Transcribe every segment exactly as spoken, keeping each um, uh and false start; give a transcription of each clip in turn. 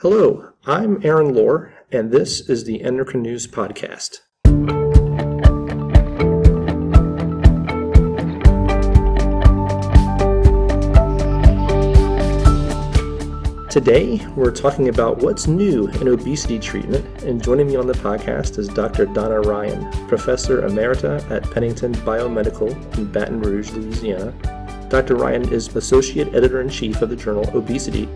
Hello, I'm Aaron Lohr, and this is the Endocrine News Podcast. Today, we're talking about what's new in obesity treatment, and joining me on the podcast is Doctor Donna Ryan, Professor Emerita at Pennington Biomedical in Baton Rouge, Louisiana. Doctor Ryan is Associate Editor-in-Chief of the journal Obesity.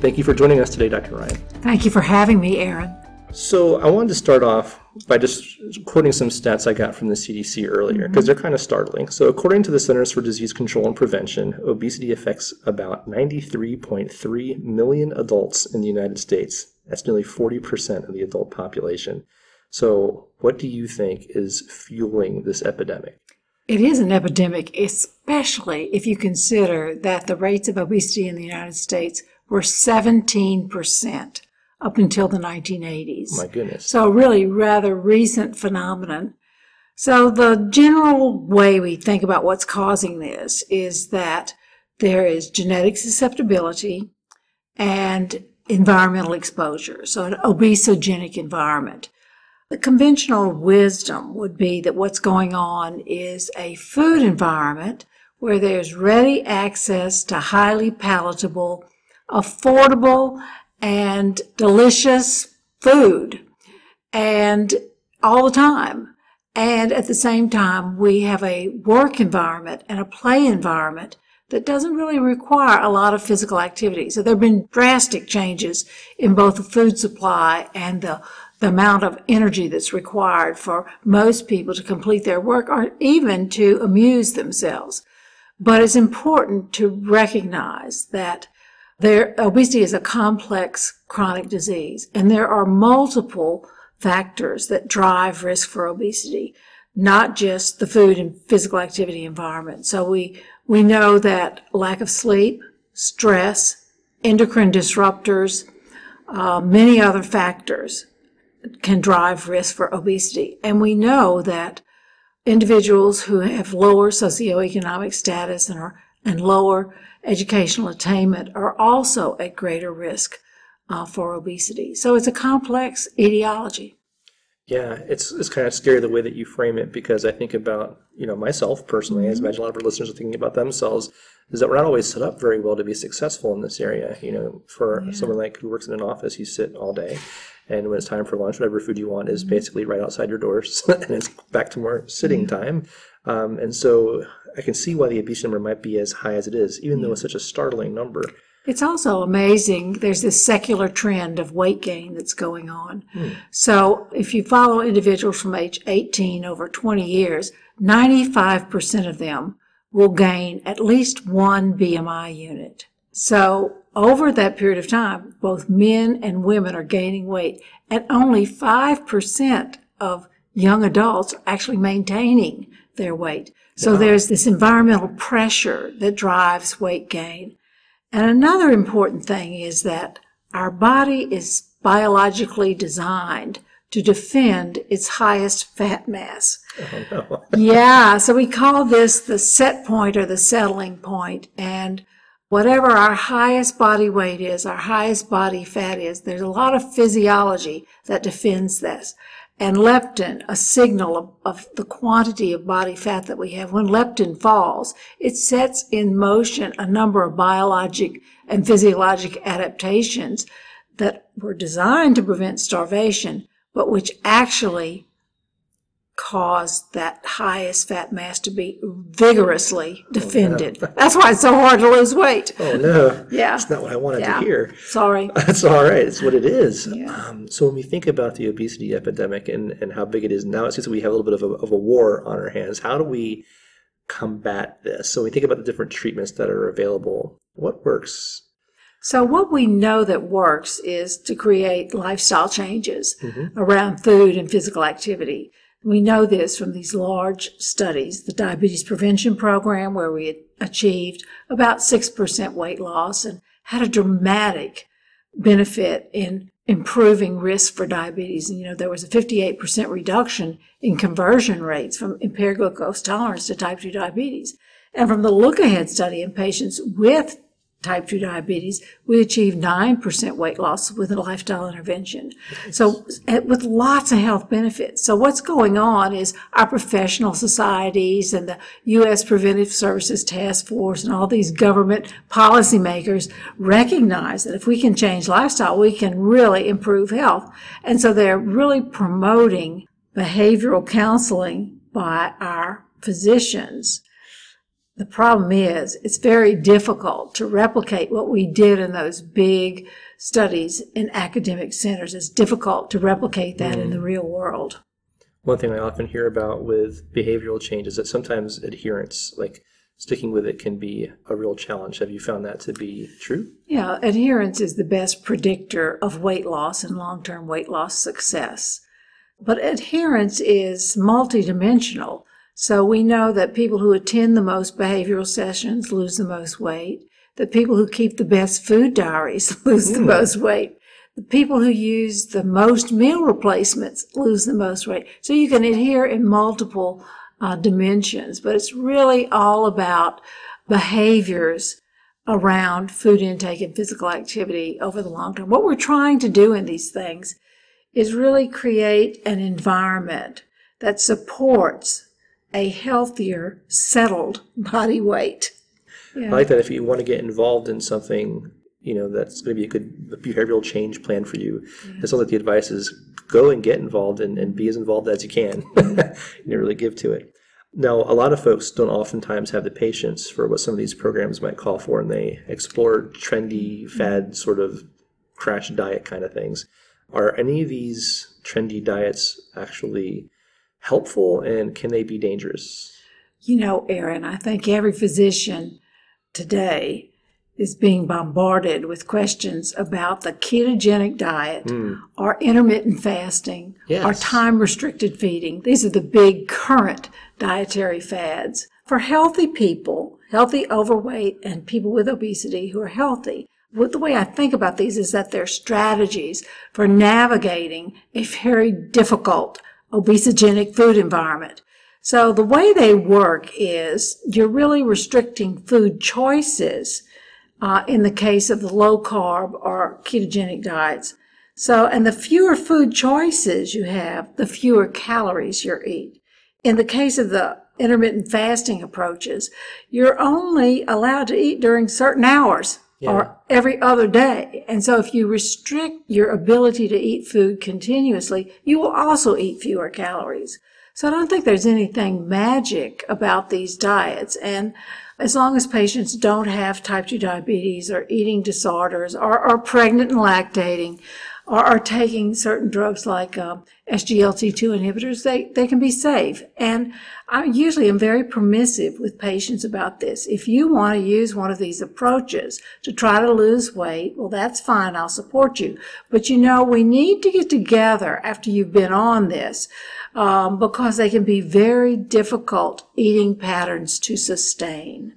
Thank you for joining us today, Doctor Ryan. Thank you for having me, Aaron. So I wanted to start off by just quoting some stats I got from the C D C earlier, because mm-hmm. they're kind of startling. So according to the Centers for Disease Control and Prevention, obesity affects about ninety-three point three million adults in the United States. That's nearly forty percent of the adult population. So what do you think is fueling this epidemic? It is an epidemic, especially if you consider that the rates of obesity in the United States were seventeen percent up until the nineteen eighties. My goodness. So really rather recent phenomenon. So the general way we think about what's causing this is that there is genetic susceptibility and environmental exposure, so an obesogenic environment. The conventional wisdom would be that what's going on is a food environment where there's ready access to highly palatable, affordable and delicious food, and all the time. And at the same time, we have a work environment and a play environment that doesn't really require a lot of physical activity. So there have been drastic changes in both the food supply and the, the amount of energy that's required for most people to complete their work or even to amuse themselves. But it's important to recognize that There, obesity is a complex chronic disease, and there are multiple factors that drive risk for obesity, not just the food and physical activity environment. So we, we know that lack of sleep, stress, endocrine disruptors, uh, many other factors can drive risk for obesity. And we know that individuals who have lower socioeconomic status and are and lower educational attainment are also at greater risk uh, for obesity. So it's a complex etiology. Yeah, it's it's kind of scary the way that you frame it, because I think about, you know, myself personally, mm-hmm. I imagine a lot of our listeners are thinking about themselves, is that we're not always set up very well to be successful in this area. You know, for yeah. someone like who works in an office, you sit all day, and when it's time for lunch, whatever food you want is mm-hmm. basically right outside your doors, and it's back to more sitting mm-hmm. time. Um, and so I can see why the obesity number might be as high as it is, even yeah. though it's such a startling number. It's also amazing. There's this secular trend of weight gain that's going on. Mm. So if you follow individuals from age eighteen over twenty years, ninety-five percent of them will gain at least one B M I unit. So over that period of time, both men and women are gaining weight, and only five percent of young adults are actually maintaining their weight. So there's this environmental pressure that drives weight gain. And another important thing is that our body is biologically designed to defend its highest fat mass. Oh, no. Yeah, so we call this the set point or the settling point. And whatever our highest body weight is, our highest body fat is, there's a lot of physiology that defends this. And leptin, a signal of, of the quantity of body fat that we have, when leptin falls, it sets in motion a number of biologic and physiologic adaptations that were designed to prevent starvation, but which actually cause that highest fat mass to be vigorously defended. Oh, no. That's why it's so hard to lose weight. Oh, no. Yeah. That's not what I wanted yeah. to hear. Sorry. That's all right. It's what it is. Yeah. Um, so when we think about the obesity epidemic and, and how big it is now, it seems like we have a little bit of a, of a war on our hands. How do we combat this? So when we think about the different treatments that are available, what works? So what we know that works is to create lifestyle changes mm-hmm. around food and physical activity. We know this from these large studies, the Diabetes Prevention Program, where we achieved about six percent weight loss and had a dramatic benefit in improving risk for diabetes. And, you know, there was a fifty-eight percent reduction in conversion rates from impaired glucose tolerance to type two diabetes. And from the Look AHEAD study in patients with type two diabetes, we achieve nine percent weight loss with a lifestyle intervention. Nice. So with lots of health benefits. So what's going on is our professional societies and the U S Preventive Services Task Force and all these government policymakers recognize that if we can change lifestyle, we can really improve health. And so they're really promoting behavioral counseling by our physicians. The problem is it's very difficult to replicate what we did in those big studies in academic centers. It's difficult to replicate that mm. in the real world. One thing I often hear about with behavioral change is that sometimes adherence, like sticking with it, can be a real challenge. Have you found that to be true? Yeah, adherence is the best predictor of weight loss and long-term weight loss success. But adherence is multidimensional. So we know that people who attend the most behavioral sessions lose the most weight, that people who keep the best food diaries lose mm. the most weight, the people who use the most meal replacements lose the most weight. So you can adhere in multiple uh, dimensions, but it's really all about behaviors around food intake and physical activity over the long term. What we're trying to do in these things is really create an environment that supports a healthier, settled body weight. Yeah. I like that. If you want to get involved in something, you know, that's going to be a good behavioral change plan for you. Yeah. It sounds like the advice is go and get involved and, and be as involved as you can. Yeah. You know, really give to it. Now, a lot of folks don't oftentimes have the patience for what some of these programs might call for, and they explore trendy, fad sort of crash diet kind of things. Are any of these trendy diets actually helpful, and can they be dangerous? You know, Aaron, I think every physician today is being bombarded with questions about the ketogenic diet mm. or intermittent fasting yes. or time-restricted feeding. These are the big current dietary fads. For healthy people, healthy overweight, and people with obesity who are healthy, what the way I think about these is that they're strategies for navigating a very difficult obesogenic food environment. So the way they work is you're really restricting food choices uh, in the case of the low-carb or ketogenic diets. So, and the fewer food choices you have, the fewer calories you eat. In the case of the intermittent fasting approaches, you're only allowed to eat during certain hours yeah. or every other day. And so if you restrict your ability to eat food continuously, you will also eat fewer calories. So I don't think there's anything magic about these diets. And as long as patients don't have type two diabetes or eating disorders or are pregnant and lactating or are taking certain drugs like um, S G L T two inhibitors, they, they can be safe. And I usually am very permissive with patients about this. If you want to use one of these approaches to try to lose weight, well, that's fine. I'll support you. But, you know, we need to get together after you've been on this um, because they can be very difficult eating patterns to sustain.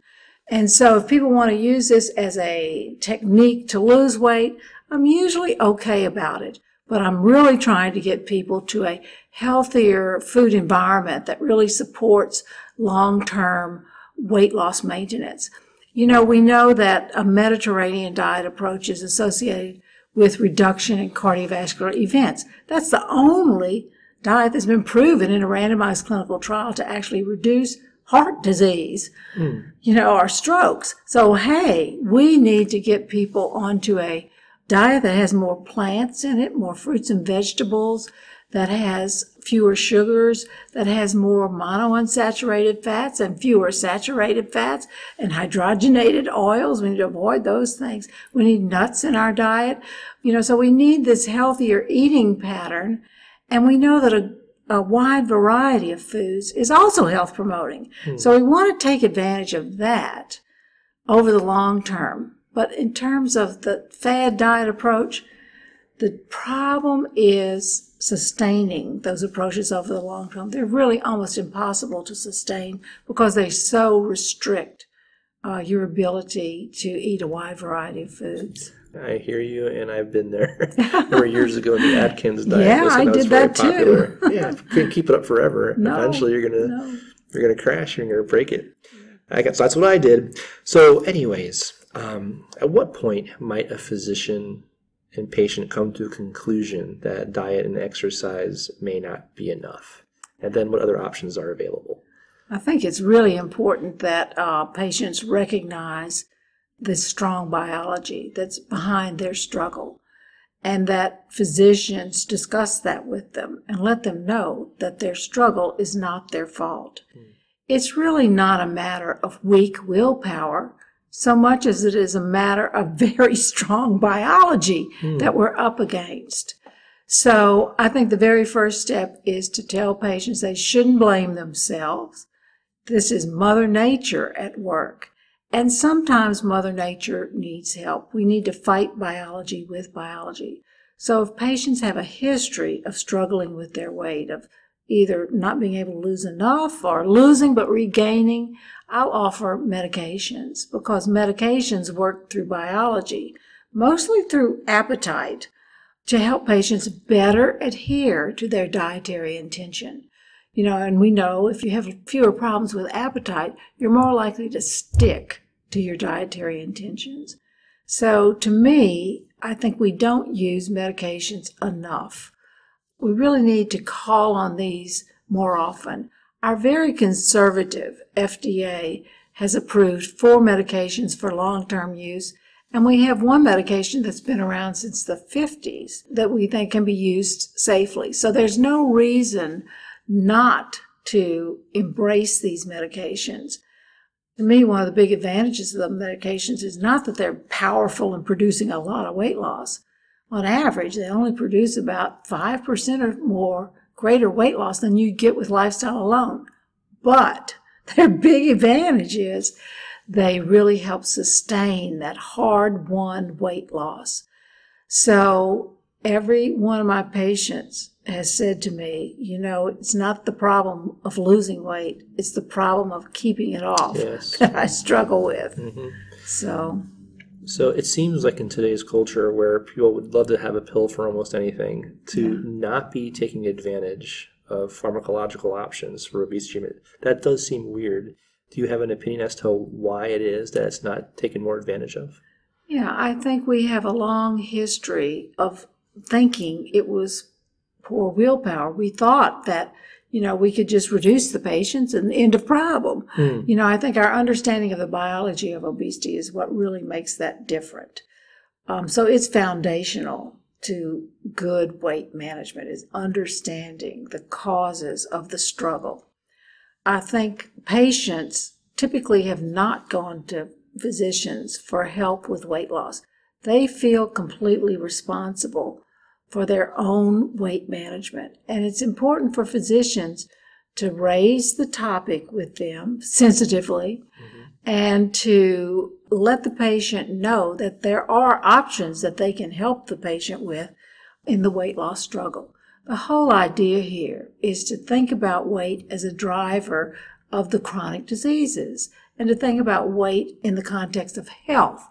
And so if people want to use this as a technique to lose weight, I'm usually okay about it, but I'm really trying to get people to a healthier food environment that really supports long-term weight loss maintenance. You know, we know that a Mediterranean diet approach is associated with reduction in cardiovascular events. That's the only diet that's been proven in a randomized clinical trial to actually reduce heart disease, mm. you know, or strokes. So, hey, we need to get people onto a diet that has more plants in it, more fruits and vegetables, that has fewer sugars, that has more monounsaturated fats and fewer saturated fats and hydrogenated oils. We need to avoid those things. We need nuts in our diet. You know, so we need this healthier eating pattern. And we know that a, a wide variety of foods is also health promoting. Hmm. So we want to take advantage of that over the long term. But in terms of the fad diet approach, the problem is sustaining those approaches over the long term. They're really almost impossible to sustain because they so restrict uh, your ability to eat a wide variety of foods. I hear you, and I've been there. I remember years ago in the Atkins diet. Yeah, I did that popular. too. Yeah, couldn't keep it up forever. No, Eventually, you're gonna no. you're gonna crash. You're gonna break it. I guess that's what I did. So, anyways. Um, at what point might a physician and patient come to a conclusion that diet and exercise may not be enough? And then what other options are available? I think it's really important that uh, patients recognize the strong biology that's behind their struggle, and that physicians discuss that with them and let them know that their struggle is not their fault. Mm. It's really not a matter of weak willpower so much as it is a matter of very strong biology mm. that we're up against. So I think the very first step is to tell patients they shouldn't blame themselves. This is Mother Nature at work. And sometimes Mother Nature needs help. We need to fight biology with biology. So if patients have a history of struggling with their weight, of either not being able to lose enough or losing but regaining, I'll offer medications, because medications work through biology, mostly through appetite, to help patients better adhere to their dietary intention. You know, and we know if you have fewer problems with appetite, you're more likely to stick to your dietary intentions. So to me, I think we don't use medications enough. We really need to call on these more often. Our very conservative F D A has approved four medications for long-term use, and we have one medication that's been around since the fifties that we think can be used safely. So there's no reason not to embrace these medications. To me, one of the big advantages of the medications is not that they're powerful and producing a lot of weight loss. On average, they only produce about five percent or more greater weight loss than you get with lifestyle alone. But their big advantage is they really help sustain that hard-won weight loss. So every one of my patients has said to me, you know, it's not the problem of losing weight, it's the problem of keeping it off yes. that I struggle with. Mm-hmm. So... So it seems like in today's culture where people would love to have a pill for almost anything, to yeah. not be taking advantage of pharmacological options for obesity treatment, that does seem weird. Do you have an opinion as to why it is that it's not taken more advantage of? Yeah, I think we have a long history of thinking it was poor willpower. We thought that, you know, we could just reduce the patients and end of problem. Mm. You know, I think our understanding of the biology of obesity is what really makes that different. Um, so it's foundational to good weight management, is understanding the causes of the struggle. I think patients typically have not gone to physicians for help with weight loss. They feel completely responsible for their own weight management. And it's important for physicians to raise the topic with them sensitively mm-hmm. and to let the patient know that there are options that they can help the patient with in the weight loss struggle. The whole idea here is to think about weight as a driver of the chronic diseases and to think about weight in the context of health.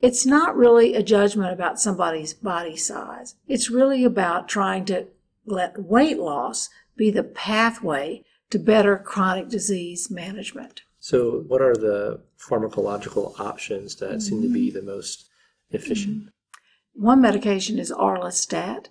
It's not really a judgment about somebody's body size. It's really about trying to let weight loss be the pathway to better chronic disease management. So what are the pharmacological options that mm-hmm. seem to be the most efficient? Mm-hmm. One medication is Orlistat.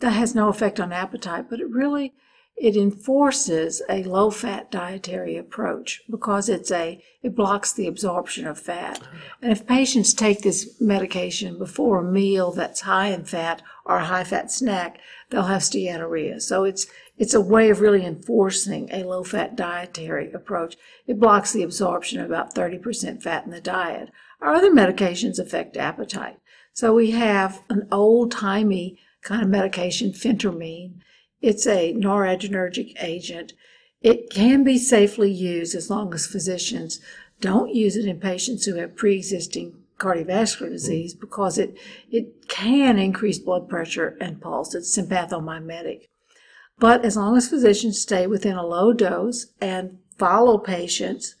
That has no effect on appetite, but it really, it enforces a low-fat dietary approach because it's a it blocks the absorption of fat. And if patients take this medication before a meal that's high in fat or a high-fat snack, they'll have steatorrhea. So it's it's a way of really enforcing a low-fat dietary approach. It blocks the absorption of about thirty percent fat in the diet. Our other medications affect appetite. So we have an old-timey kind of medication, Phentermine. It's a noradrenergic agent. It can be safely used as long as physicians don't use it in patients who have pre-existing cardiovascular disease because it, it can increase blood pressure and pulse. It's sympathomimetic. But as long as physicians stay within a low dose and follow patients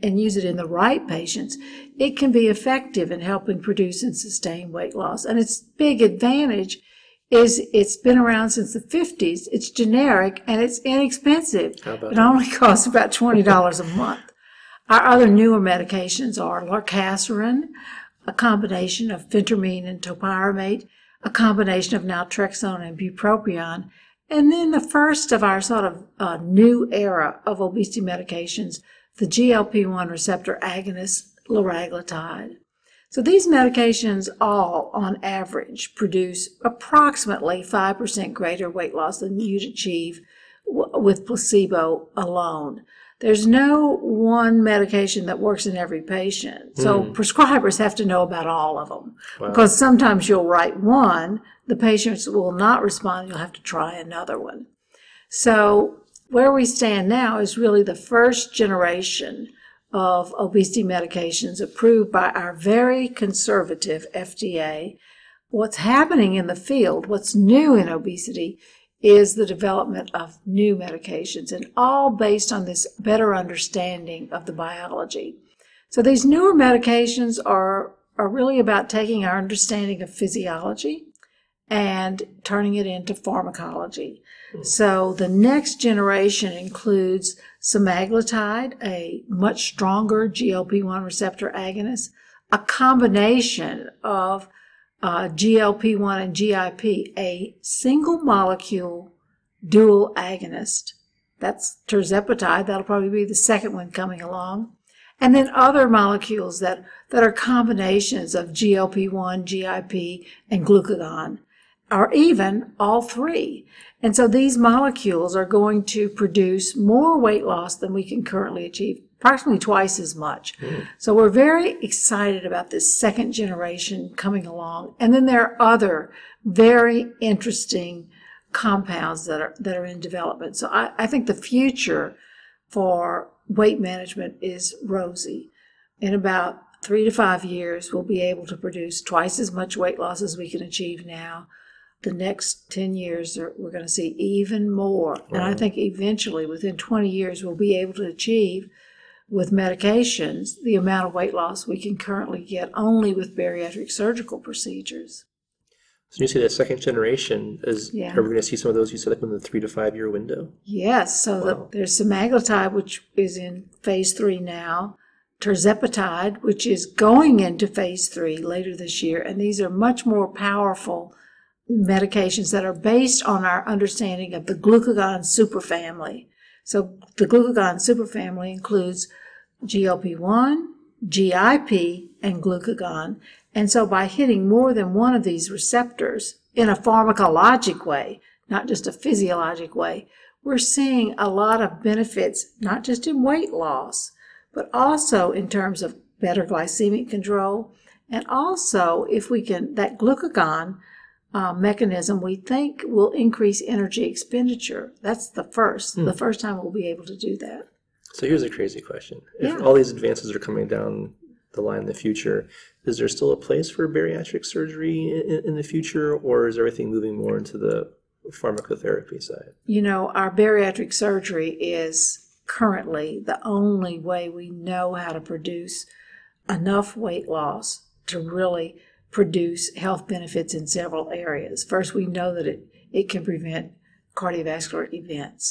and use it in the right patients, it can be effective in helping produce and sustain weight loss. And its big advantage is it's been around since the fifties, it's generic, and it's inexpensive. It only costs about twenty dollars a month. Our other newer medications are lorcaserin, a combination of phentermine and topiramate, a combination of naltrexone and bupropion, and then the first of our sort of uh, new era of obesity medications, the G L P one receptor agonist, liraglutide. So these medications all, on average, produce approximately five percent greater weight loss than you'd achieve w- with placebo alone. There's no one medication that works in every patient. So mm. prescribers have to know about all of them. Wow. Because sometimes you'll write one, the patient will not respond, you'll have to try another one. So where we stand now is really the first generation of obesity medications approved by our very conservative F D A. What's happening in the field, what's new in obesity, is the development of new medications, and all based on this better understanding of the biology. So these newer medications are, are really about taking our understanding of physiology and turning it into pharmacology. Mm-hmm. So the next generation includes semaglutide, a much stronger G L P one receptor agonist, a combination of Uh, G L P one and G I P, a single molecule dual agonist. That's tirzepatide. That'll probably be the second one coming along. And then other molecules that, that are combinations of G L P one, G I P, and glucagon, or even all three. And so these molecules are going to produce more weight loss than we can currently achieve, approximately twice as much. Mm. So we're very excited about this second generation coming along. And then there are other very interesting compounds that are that are in development. So I, I think the future for weight management is rosy. In about three to five years, we'll be able to produce twice as much weight loss as we can achieve now. The next ten years, we're going to see even more. Mm. And I think eventually, within twenty years, we'll be able to achieve, with medications, the amount of weight loss we can currently get only with bariatric surgical procedures. So you say that second generation is, yeah. Are we going to see some of those you said like in the three to five year window? Yes. So wow. the, there's semaglutide, which is in phase three now, tirzepatide, which is going into phase three later this year, and these are much more powerful medications that are based on our understanding of the glucagon superfamily. So the glucagon superfamily includes G L P one, G I P, and glucagon. And so by hitting more than one of these receptors in a pharmacologic way, not just a physiologic way, we're seeing a lot of benefits, not just in weight loss, but also in terms of better glycemic control. And also, if we can, that glucagon Uh, mechanism, we think, will increase energy expenditure. That's the first, mm. the first time we'll be able to do that. So here's a crazy question. If yeah. all these advances are coming down the line in the future, is there still a place for bariatric surgery in, in the future, or is everything moving more into the pharmacotherapy side? You know, our bariatric surgery is currently the only way we know how to produce enough weight loss to really produce health benefits in several areas. First, we know that it, it can prevent cardiovascular events.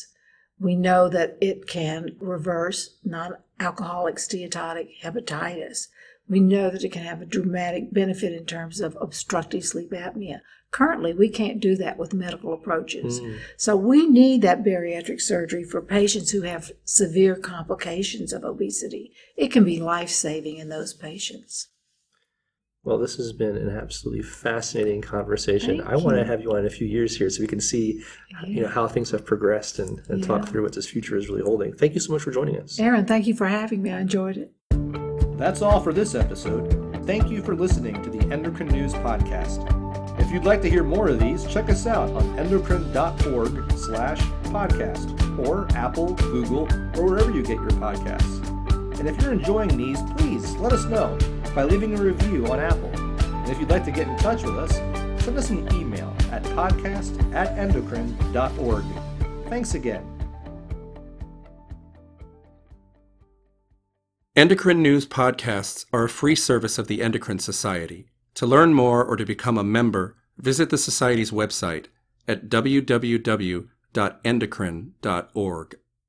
We know that it can reverse non-alcoholic steatotic hepatitis. We know that it can have a dramatic benefit in terms of obstructive sleep apnea. Currently, we can't do that with medical approaches. Mm. So we need that bariatric surgery for patients who have severe complications of obesity. It can be life-saving in those patients. Well, this has been an absolutely fascinating conversation. Thank I you. want to have you on in a few years here so we can see yeah. you know, how things have progressed and, and yeah. talk through what this future is really holding. Thank you so much for joining us. Aaron, thank you for having me. I enjoyed it. That's all for this episode. Thank you for listening to the Endocrine News Podcast. If you'd like to hear more of these, check us out on endocrine.org slash podcast or Apple, Google, or wherever you get your podcasts. And if you're enjoying these, please let us know by leaving a review on Apple. And if you'd like to get in touch with us, send us an email at podcast at endocrine.org. Thanks again. Endocrine News Podcasts are a free service of the Endocrine Society. To learn more or to become a member, visit the Society's website at w w w dot endocrine dot org.